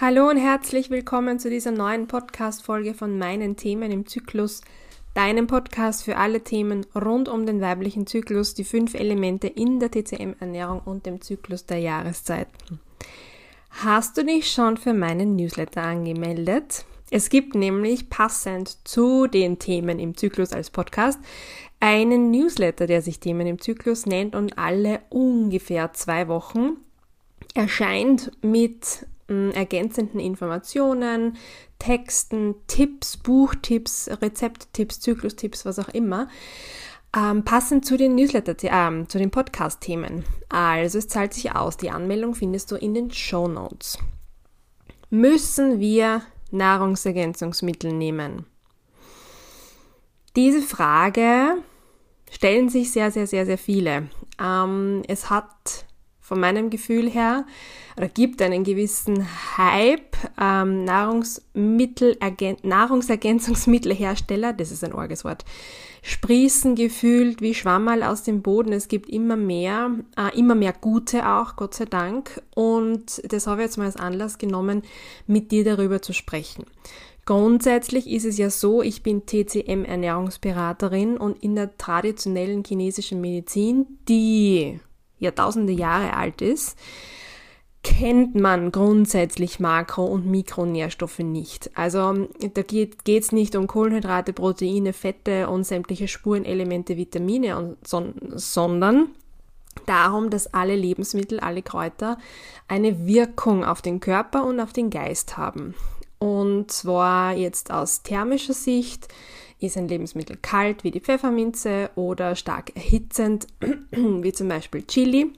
Hallo und herzlich willkommen zu dieser neuen Podcast-Folge von meinen Themen im Zyklus, deinem Podcast für alle Themen rund um den weiblichen Zyklus, die 5 Elemente in der TCM-Ernährung und dem Zyklus der Jahreszeiten. Hast du dich schon für meinen Newsletter angemeldet? Es gibt nämlich passend zu den Themen im Zyklus als Podcast einen Newsletter, der sich Themen im Zyklus nennt und alle ungefähr 2 Wochen erscheint mit ergänzenden Informationen, Texten, Tipps, Buchtipps, Rezepttipps, Zyklustipps, was auch immer, passend zu den zu den Podcast-Themen. Also es zahlt sich aus. Die Anmeldung findest du in den Shownotes. Müssen wir Nahrungsergänzungsmittel nehmen? Diese Frage stellen sich sehr, sehr, sehr, sehr viele. Es hat von meinem Gefühl her, oder gibt einen gewissen Hype, Nahrungsergänzungsmittelhersteller, das ist ein orges Wort, sprießen gefühlt wie Schwammerl aus dem Boden. Es gibt immer mehr gute auch, Gott sei Dank. Und das habe ich jetzt mal als Anlass genommen, mit dir darüber zu sprechen. Grundsätzlich ist es ja so, ich bin TCM-Ernährungsberaterin und in der traditionellen chinesischen Medizin, die Jahrtausende Jahre alt ist, kennt man grundsätzlich Makro- und Mikronährstoffe nicht. Also da geht es nicht um Kohlenhydrate, Proteine, Fette und sämtliche Spurenelemente, Vitamine, sondern darum, dass alle Lebensmittel, alle Kräuter eine Wirkung auf den Körper und auf den Geist haben. Und zwar jetzt aus thermischer Sicht, ist ein Lebensmittel kalt wie die Pfefferminze oder stark erhitzend wie zum Beispiel Chili,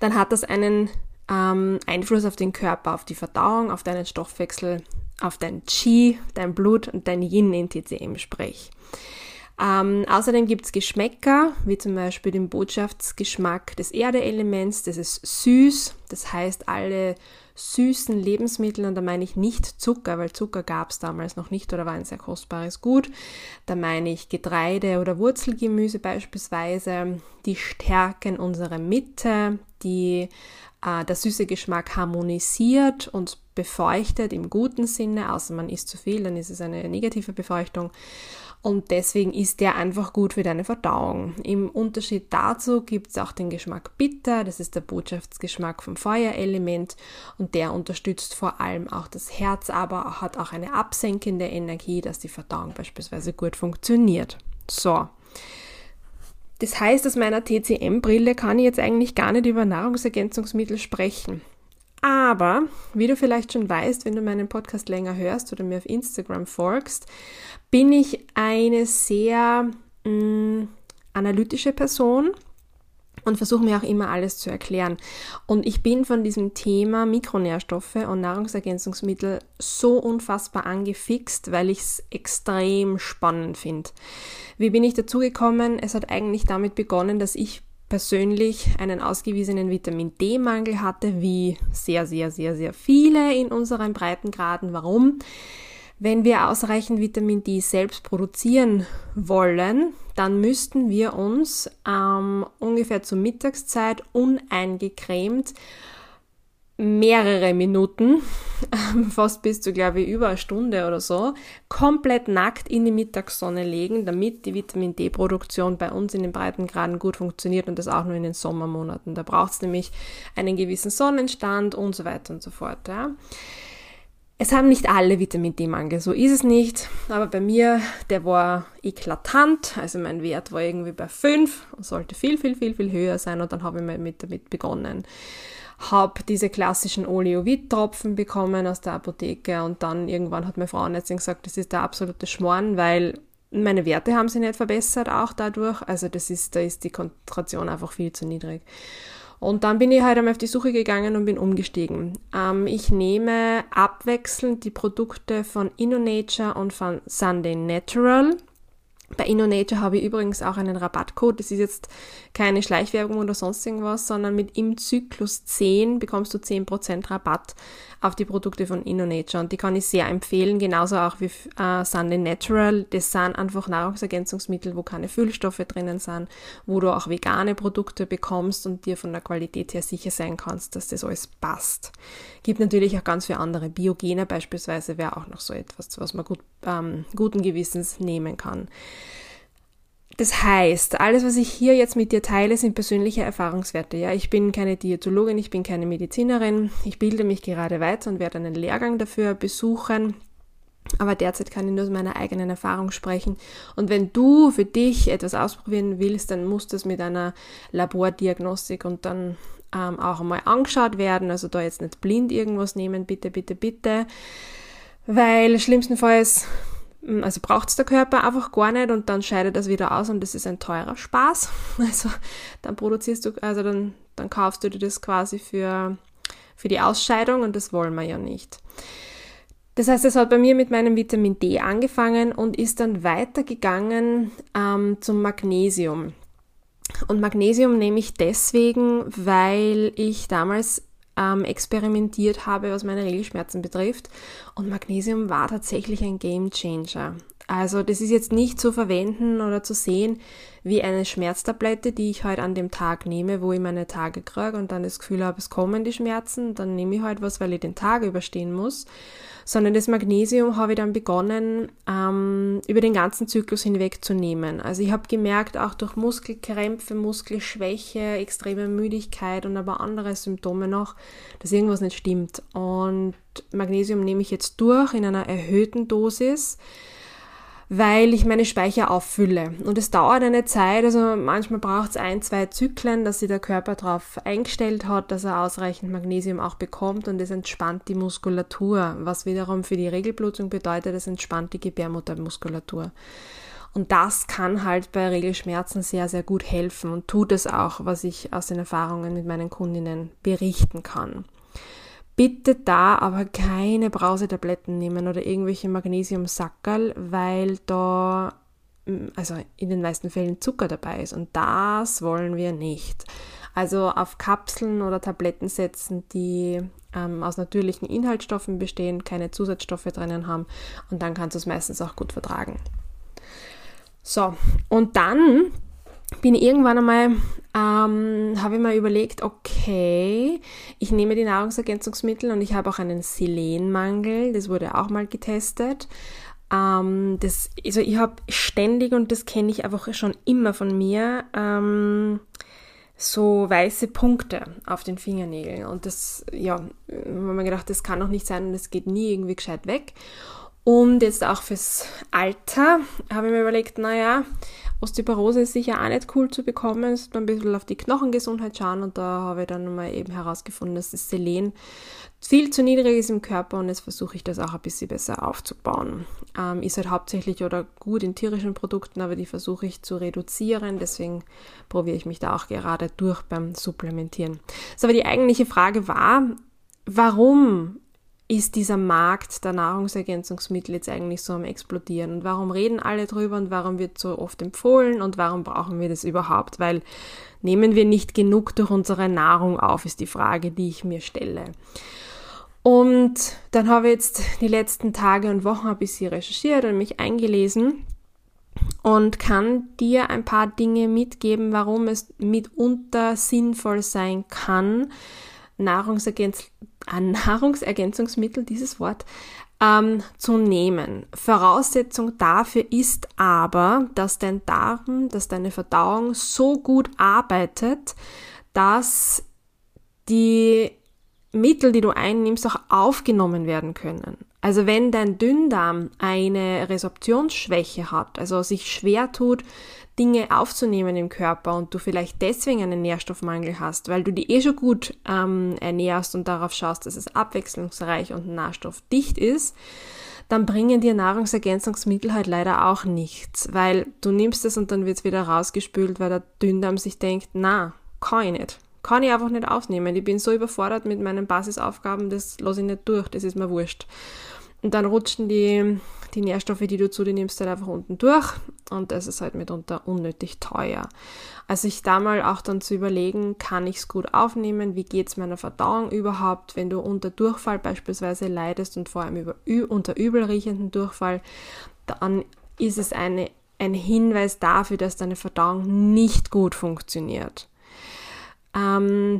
dann hat das einen Einfluss auf den Körper, auf die Verdauung, auf deinen Stoffwechsel, auf dein Qi, dein Blut und dein Yin in TCM-Sprech. Außerdem gibt es Geschmäcker, wie zum Beispiel den Botschaftsgeschmack des Erdeelements, das ist süß, das heißt alle süßen Lebensmittel, und da meine ich nicht Zucker, weil Zucker gab es damals noch nicht oder war ein sehr kostbares Gut, da meine ich Getreide oder Wurzelgemüse beispielsweise, die stärken unsere Mitte, die der süße Geschmack harmonisiert und befeuchtet im guten Sinne, außer man isst zu viel, dann ist es eine negative Befeuchtung. Und deswegen ist der einfach gut für deine Verdauung. Im Unterschied dazu gibt es auch den Geschmack bitter, das ist der Botschaftsgeschmack vom Feuerelement und der unterstützt vor allem auch das Herz, aber hat auch eine absenkende Energie, dass die Verdauung beispielsweise gut funktioniert. So, das heißt, aus meiner TCM-Brille kann ich jetzt eigentlich gar nicht über Nahrungsergänzungsmittel sprechen. Aber, wie du vielleicht schon weißt, wenn du meinen Podcast länger hörst oder mir auf Instagram folgst, bin ich eine sehr analytische Person und versuche mir auch immer alles zu erklären. Und ich bin von diesem Thema Mikronährstoffe und Nahrungsergänzungsmittel so unfassbar angefixt, weil ich es extrem spannend finde. Wie bin ich dazu gekommen? Es hat eigentlich damit begonnen, dass ich persönlich einen ausgewiesenen Vitamin-D-Mangel hatte, wie sehr, sehr, sehr, sehr viele in unseren Breitengraden. Warum? Wenn wir ausreichend Vitamin D selbst produzieren wollen, dann müssten wir uns ungefähr zur Mittagszeit uneingecremt mehrere Minuten, fast bis zu, glaube ich, über eine Stunde oder so, komplett nackt in die Mittagssonne legen, damit die Vitamin-D-Produktion bei uns in den Breitengraden gut funktioniert und das auch nur in den Sommermonaten. Da braucht es nämlich einen gewissen Sonnenstand und so weiter und so fort. Ja. Es haben nicht alle Vitamin-D-Mangel, so ist es nicht, aber bei mir, der war eklatant, also mein Wert war irgendwie bei 5 und sollte viel, viel, viel, viel höher sein und dann habe ich damit begonnen. Habe diese klassischen Oleovit-Tropfen bekommen aus der Apotheke und dann irgendwann hat meine Frauenärztin gesagt, das ist der absolute Schmarrn, weil meine Werte haben sich nicht verbessert auch dadurch, also da ist die Konzentration einfach viel zu niedrig. Und dann bin ich halt einmal auf die Suche gegangen und bin umgestiegen. Ich nehme abwechselnd die Produkte von InnoNature und von Sunday Natural. Bei InnoNature habe ich übrigens auch einen Rabattcode. Das ist jetzt keine Schleichwerbung oder sonst irgendwas, sondern mit im Zyklus 10 bekommst du 10% Rabatt auf die Produkte von InnoNature. Und die kann ich sehr empfehlen, genauso auch wie Sunday Natural. Das sind einfach Nahrungsergänzungsmittel, wo keine Füllstoffe drinnen sind, wo du auch vegane Produkte bekommst und dir von der Qualität her sicher sein kannst, dass das alles passt. Gibt natürlich auch ganz viele andere. Biogena beispielsweise wäre auch noch so etwas, was man gut, guten Gewissens nehmen kann. Das heißt, alles, was ich hier jetzt mit dir teile, sind persönliche Erfahrungswerte. Ja, ich bin keine Diätologin, ich bin keine Medizinerin. Ich bilde mich gerade weiter und werde einen Lehrgang dafür besuchen. Aber derzeit kann ich nur aus meiner eigenen Erfahrung sprechen. Und wenn du für dich etwas ausprobieren willst, dann muss das mit einer Labordiagnostik und dann auch einmal angeschaut werden. Also da jetzt nicht blind irgendwas nehmen, bitte, bitte, bitte. Weil schlimmstenfalls... Also braucht es der Körper einfach gar nicht und dann scheidet das wieder aus und das ist ein teurer Spaß. Also dann dann kaufst du dir das quasi für die Ausscheidung und das wollen wir ja nicht. Das heißt, es hat bei mir mit meinem Vitamin D angefangen und ist dann weitergegangen zum Magnesium. Und Magnesium nehme ich deswegen, weil ich damals experimentiert habe, was meine Regelschmerzen betrifft. Und Magnesium war tatsächlich ein Game Changer. Also das ist jetzt nicht zu verwenden oder zu sehen wie eine Schmerztablette, die ich halt an dem Tag nehme, wo ich meine Tage kriege und dann das Gefühl habe, es kommen die Schmerzen, dann nehme ich halt was, weil ich den Tag überstehen muss. Sondern das Magnesium habe ich dann begonnen, über den ganzen Zyklus hinweg zu nehmen. Also ich habe gemerkt, auch durch Muskelkrämpfe, Muskelschwäche, extreme Müdigkeit und aber andere Symptome noch, dass irgendwas nicht stimmt. Und Magnesium nehme ich jetzt durch in einer erhöhten Dosis, weil ich meine Speicher auffülle. Und es dauert eine Zeit, also manchmal braucht es 1-2 Zyklen, dass sich der Körper darauf eingestellt hat, dass er ausreichend Magnesium auch bekommt und es entspannt die Muskulatur, was wiederum für die Regelblutung bedeutet, es entspannt die Gebärmuttermuskulatur. Und das kann halt bei Regelschmerzen sehr, sehr gut helfen und tut es auch, was ich aus den Erfahrungen mit meinen Kundinnen berichten kann. Bitte da aber keine Brausetabletten nehmen oder irgendwelche Magnesiumsackerl, weil da also in den meisten Fällen Zucker dabei ist und das wollen wir nicht. Also auf Kapseln oder Tabletten setzen, die aus natürlichen Inhaltsstoffen bestehen, keine Zusatzstoffe drinnen haben und dann kannst du es meistens auch gut vertragen. So, und dann bin ich irgendwann einmal, habe ich mir überlegt, okay, ich nehme die Nahrungsergänzungsmittel und ich habe auch einen Selenmangel, das wurde auch mal getestet. Also ich habe ständig, und das kenne ich einfach schon immer von mir, so weiße Punkte auf den Fingernägeln. Und das, ja, habe mir gedacht, das kann doch nicht sein und das geht nie irgendwie gescheit weg. Und jetzt auch fürs Alter habe ich mir überlegt, naja, Osteoporose ist sicher auch nicht cool zu bekommen, es muss man ein bisschen auf die Knochengesundheit schauen und da habe ich dann mal eben herausgefunden, dass das Selen viel zu niedrig ist im Körper und jetzt versuche ich das auch ein bisschen besser aufzubauen. Ist halt hauptsächlich oder gut in tierischen Produkten, aber die versuche ich zu reduzieren, deswegen probiere ich mich da auch gerade durch beim Supplementieren. So, aber die eigentliche Frage war, warum ist dieser Markt der Nahrungsergänzungsmittel jetzt eigentlich so am Explodieren? Und warum reden alle drüber und warum wird so oft empfohlen und warum brauchen wir das überhaupt? Weil nehmen wir nicht genug durch unsere Nahrung auf, ist die Frage, die ich mir stelle. Und dann habe ich jetzt die letzten Tage und Wochen ein bisschen recherchiert und mich eingelesen und kann dir ein paar Dinge mitgeben, warum es mitunter sinnvoll sein kann, Nahrungsergänzungsmittel, dieses Wort, zu nehmen. Voraussetzung dafür ist aber, dass dein Darm, dass deine Verdauung so gut arbeitet, dass die Mittel, die du einnimmst, auch aufgenommen werden können. Also wenn dein Dünndarm eine Resorptionsschwäche hat, also sich schwer tut, Dinge aufzunehmen im Körper und du vielleicht deswegen einen Nährstoffmangel hast, weil du die eh schon gut ernährst und darauf schaust, dass es abwechslungsreich und nährstoffdicht ist, dann bringen dir Nahrungsergänzungsmittel halt leider auch nichts, weil du nimmst es und dann wird es wieder rausgespült, weil der Dünndarm sich denkt, na, kann ich nicht. Kann ich einfach nicht aufnehmen. Ich bin so überfordert mit meinen Basisaufgaben, das lasse ich nicht durch, das ist mir wurscht. Und dann rutschen die Nährstoffe, die du zu dir nimmst, dann einfach unten durch. Und das ist halt mitunter unnötig teuer. Also sich da mal auch dann zu überlegen, kann ich es gut aufnehmen? Wie geht es meiner Verdauung überhaupt? Wenn du unter Durchfall beispielsweise leidest und vor allem unter übelriechenden Durchfall, dann ist es ein Hinweis dafür, dass deine Verdauung nicht gut funktioniert.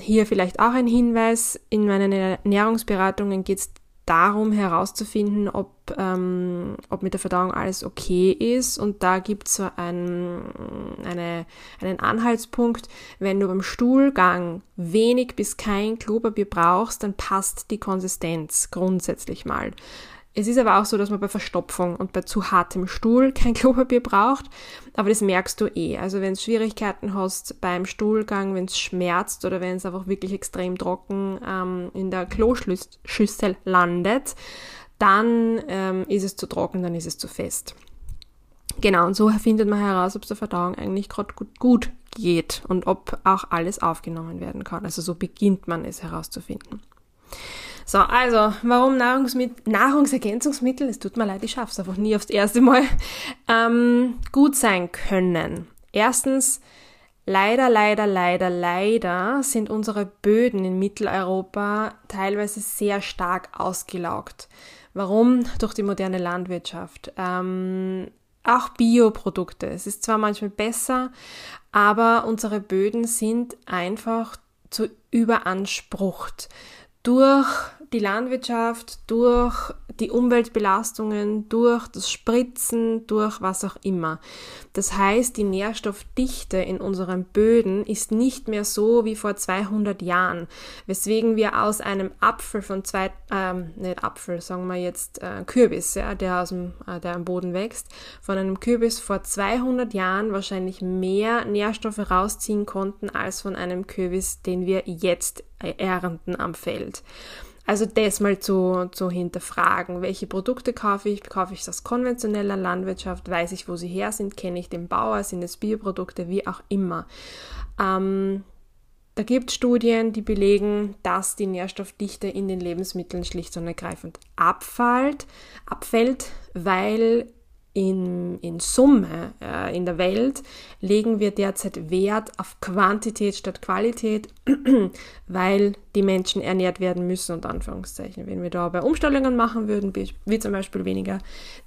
Hier vielleicht auch ein Hinweis, in meinen Ernährungsberatungen geht es darum herauszufinden, ob mit der Verdauung alles okay ist. Und da gibt es so einen Anhaltspunkt. Wenn du beim Stuhlgang wenig bis kein Klopapier brauchst, dann passt die Konsistenz grundsätzlich mal. Es ist aber auch so, dass man bei Verstopfung und bei zu hartem Stuhl kein Klopapier braucht, aber das merkst du eh. Also wenn du Schwierigkeiten hast beim Stuhlgang, wenn es schmerzt oder wenn es einfach wirklich extrem trocken in der Kloschüssel landet, dann ist es zu trocken, dann ist es zu fest. Genau, und so findet man heraus, ob es der Verdauung eigentlich gerade gut geht und ob auch alles aufgenommen werden kann. Also so beginnt man es herauszufinden. So, also, warum Nahrungsergänzungsmittel, es tut mir leid, ich schaffe es einfach nie aufs erste Mal, gut sein können. Erstens, leider sind unsere Böden in Mitteleuropa teilweise sehr stark ausgelaugt. Warum? Durch die moderne Landwirtschaft. Auch Bioprodukte. Es ist zwar manchmal besser, aber unsere Böden sind einfach zu überansprucht. Durch die Landwirtschaft, durch die Umweltbelastungen, durch das Spritzen, durch was auch immer. Das heißt, die Nährstoffdichte in unseren Böden ist nicht mehr so wie vor 200 Jahren, weswegen wir aus einem Apfel von Kürbis, ja, der am Boden wächst, von einem Kürbis vor 200 Jahren wahrscheinlich mehr Nährstoffe rausziehen konnten als von einem Kürbis, den wir jetzt ernten am Feld. Also das mal zu hinterfragen. Welche Produkte kaufe ich? Kaufe ich es aus konventioneller Landwirtschaft? Weiß ich, wo sie her sind? Kenne ich den Bauer? Sind es Bioprodukte? Wie auch immer. Da gibt es Studien, die belegen, dass die Nährstoffdichte in den Lebensmitteln schlicht und ergreifend abfällt, weil in Summe in der Welt legen wir derzeit Wert auf Quantität statt Qualität, weil die Menschen ernährt werden müssen, unter Anführungszeichen. Wenn wir da bei Umstellungen machen würden, wie zum Beispiel weniger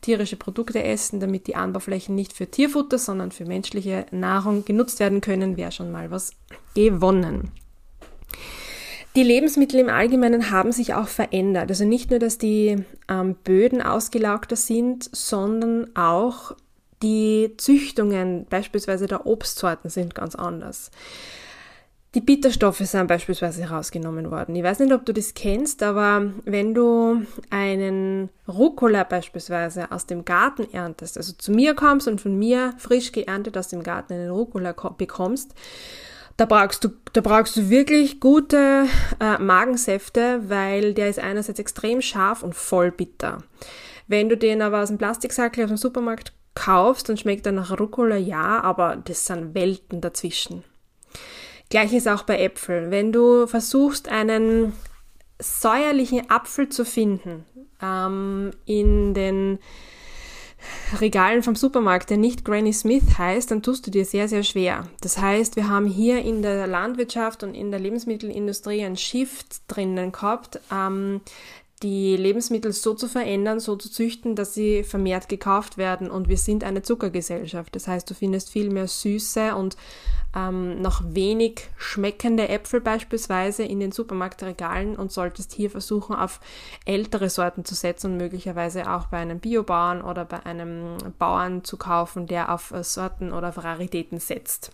tierische Produkte essen, damit die Anbauflächen nicht für Tierfutter, sondern für menschliche Nahrung genutzt werden können, wäre schon mal was gewonnen. Die Lebensmittel im Allgemeinen haben sich auch verändert. Also nicht nur, dass die Böden ausgelaugter sind, sondern auch die Züchtungen beispielsweise der Obstsorten sind ganz anders. Die Bitterstoffe sind beispielsweise rausgenommen worden. Ich weiß nicht, ob du das kennst, aber wenn du einen Rucola beispielsweise aus dem Garten erntest, also zu mir kommst und von mir frisch geerntet aus dem Garten einen Rucola bekommst, da brauchst du wirklich gute Magensäfte, weil der ist einerseits extrem scharf und voll bitter. Wenn du den aber aus dem Plastiksackel aus dem Supermarkt kaufst, dann schmeckt er nach Rucola, ja, aber das sind Welten dazwischen. Gleiches auch bei Äpfeln. Wenn du versuchst, einen säuerlichen Apfel zu finden, in den Regalen vom Supermarkt, der nicht Granny Smith heißt, dann tust du dir sehr, sehr schwer. Das heißt, wir haben hier in der Landwirtschaft und in der Lebensmittelindustrie einen Shift drinnen gehabt, die Lebensmittel so zu verändern, so zu züchten, dass sie vermehrt gekauft werden. Und wir sind eine Zuckergesellschaft. Das heißt, du findest viel mehr süße und noch wenig schmeckende Äpfel beispielsweise in den Supermarktregalen und solltest hier versuchen, auf ältere Sorten zu setzen und möglicherweise auch bei einem Biobauern oder bei einem Bauern zu kaufen, der auf Sorten oder auf Raritäten setzt.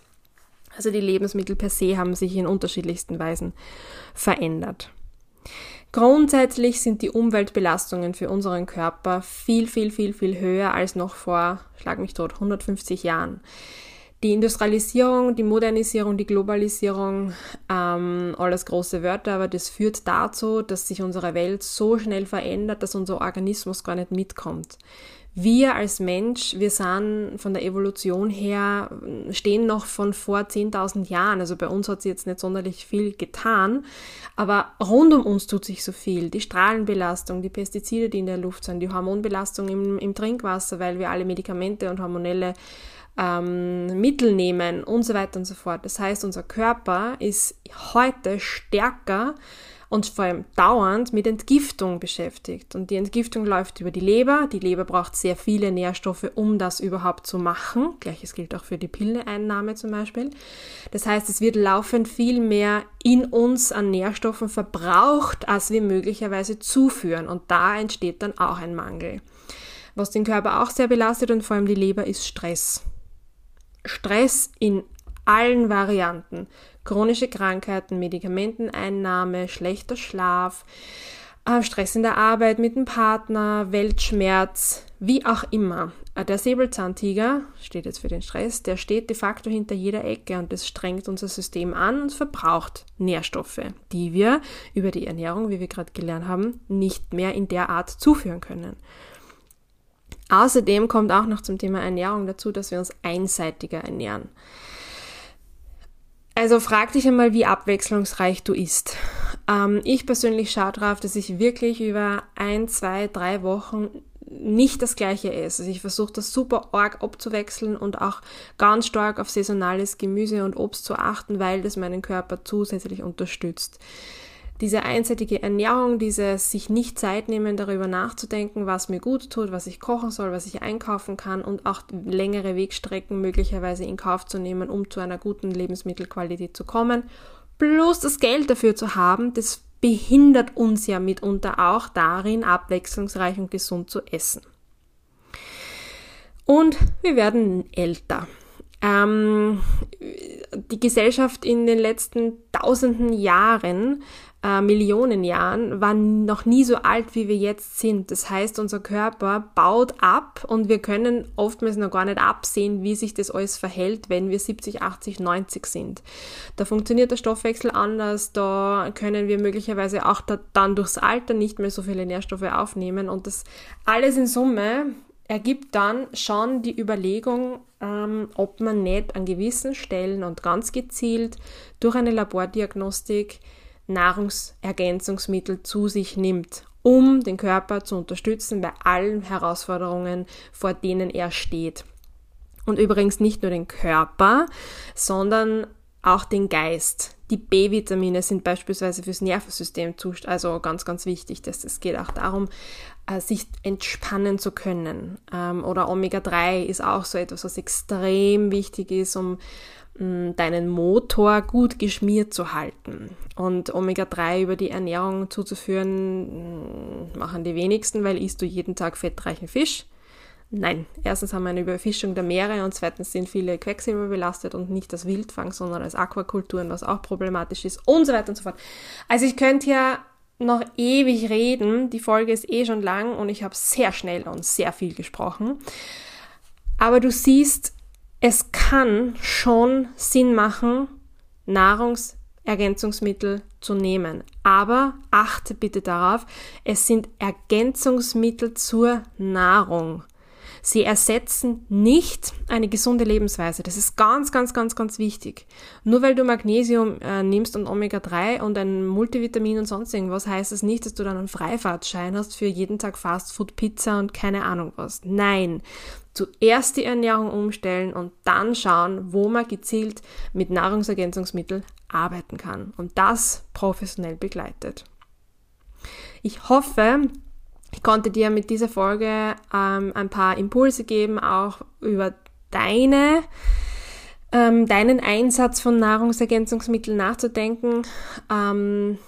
Also die Lebensmittel per se haben sich in unterschiedlichsten Weisen verändert. Grundsätzlich sind die Umweltbelastungen für unseren Körper viel höher als noch vor, 150 Jahren. Die Industrialisierung, die Modernisierung, die Globalisierung, alles große Wörter, aber das führt dazu, dass sich unsere Welt so schnell verändert, dass unser Organismus gar nicht mitkommt. Wir als Mensch, wir sind von der Evolution her, stehen noch von vor 10.000 Jahren. Also bei uns hat sich jetzt nicht sonderlich viel getan, aber rund um uns tut sich so viel. Die Strahlenbelastung, die Pestizide, die in der Luft sind, die Hormonbelastung im Trinkwasser, weil wir alle Medikamente und hormonelle Mittel nehmen und so weiter und so fort. Das heißt, unser Körper ist heute stärker und vor allem dauernd mit Entgiftung beschäftigt. Und die Entgiftung läuft über die Leber. Die Leber braucht sehr viele Nährstoffe, um das überhaupt zu machen. Gleiches gilt auch für die Pilleneinnahme zum Beispiel. Das heißt, es wird laufend viel mehr in uns an Nährstoffen verbraucht, als wir möglicherweise zuführen. Und da entsteht dann auch ein Mangel. Was den Körper auch sehr belastet und vor allem die Leber ist Stress. Stress in allen Varianten. Chronische Krankheiten, Medikamenteneinnahme, schlechter Schlaf, Stress in der Arbeit mit dem Partner, Weltschmerz, wie auch immer. Der Säbelzahntiger steht jetzt für den Stress, der steht de facto hinter jeder Ecke und das strengt unser System an und verbraucht Nährstoffe, die wir über die Ernährung, wie wir gerade gelernt haben, nicht mehr in der Art zuführen können. Außerdem kommt auch noch zum Thema Ernährung dazu, dass wir uns einseitiger ernähren. Also frag dich einmal, wie abwechslungsreich du isst. Ich persönlich schaue darauf, dass ich wirklich über 1, 2, 3 Wochen nicht das Gleiche esse. Also ich versuche das super arg abzuwechseln und auch ganz stark auf saisonales Gemüse und Obst zu achten, weil das meinen Körper zusätzlich unterstützt. Diese einseitige Ernährung, dieses sich nicht Zeit nehmen, darüber nachzudenken, was mir gut tut, was ich kochen soll, was ich einkaufen kann und auch längere Wegstrecken möglicherweise in Kauf zu nehmen, um zu einer guten Lebensmittelqualität zu kommen, plus das Geld dafür zu haben, das behindert uns ja mitunter auch darin, abwechslungsreich und gesund zu essen. Und wir werden älter. Die Gesellschaft in den letzten tausenden Jahren, Millionen Jahren, war noch nie so alt, wie wir jetzt sind. Das heißt, unser Körper baut ab und wir können oftmals noch gar nicht absehen, wie sich das alles verhält, wenn wir 70, 80, 90 sind. Da funktioniert der Stoffwechsel anders, da können wir möglicherweise auch dann durchs Alter nicht mehr so viele Nährstoffe aufnehmen und das alles in Summe ergibt dann schon die Überlegung, ob man nicht an gewissen Stellen und ganz gezielt durch eine Labordiagnostik Nahrungsergänzungsmittel zu sich nimmt, um den Körper zu unterstützen bei allen Herausforderungen, vor denen er steht. Und übrigens nicht nur den Körper, sondern auch den Geist. Die B-Vitamine sind beispielsweise fürs Nervensystem zuständig, also ganz, ganz wichtig. Es geht auch darum, sich entspannen zu können. Oder Omega 3 ist auch so etwas, was extrem wichtig ist, um deinen Motor gut geschmiert zu halten. Und Omega 3 über die Ernährung zuzuführen, machen die wenigsten, weil isst du jeden Tag fettreichen Fisch. Nein, erstens haben wir eine Überfischung der Meere und zweitens sind viele Quecksilber belastet und nicht als Wildfang, sondern als Aquakulturen, was auch problematisch ist und so weiter und so fort. Also ich könnte ja noch ewig reden, die Folge ist eh schon lang und ich habe sehr schnell und sehr viel gesprochen. Aber du siehst, es kann schon Sinn machen, Nahrungsergänzungsmittel zu nehmen. Aber achte bitte darauf, es sind Ergänzungsmittel zur Nahrung. Sie ersetzen nicht eine gesunde Lebensweise. Das ist ganz, ganz, ganz, ganz wichtig. Nur weil du Magnesium nimmst und Omega-3 und ein Multivitamin und sonst irgendwas, heißt es nicht, dass du dann einen Freifahrtschein hast für jeden Tag Fastfood, Pizza und keine Ahnung was. Nein, zuerst die Ernährung umstellen und dann schauen, wo man gezielt mit Nahrungsergänzungsmitteln arbeiten kann. Und das professionell begleitet. Ich hoffe, ich konnte dir mit dieser Folge ein paar Impulse geben, auch über deinen Einsatz von Nahrungsergänzungsmitteln nachzudenken. Würde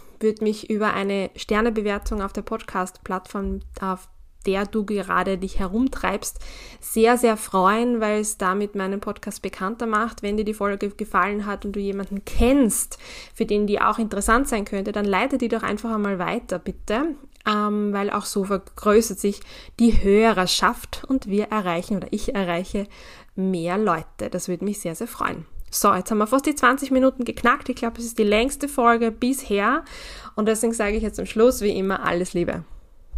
mich über eine Sternebewertung auf der Podcast-Plattform, auf der du gerade dich herumtreibst, sehr, sehr freuen, weil es damit meinen Podcast bekannter macht. Wenn dir die Folge gefallen hat und du jemanden kennst, für den die auch interessant sein könnte, dann leite die doch einfach einmal weiter, bitte. weil auch so vergrößert sich die Hörerschaft und wir erreichen oder ich erreiche mehr Leute. Das würde mich sehr, sehr freuen. So, jetzt haben wir fast die 20 Minuten geknackt. Ich glaube, es ist die längste Folge bisher und deswegen sage ich jetzt am Schluss wie immer alles Liebe.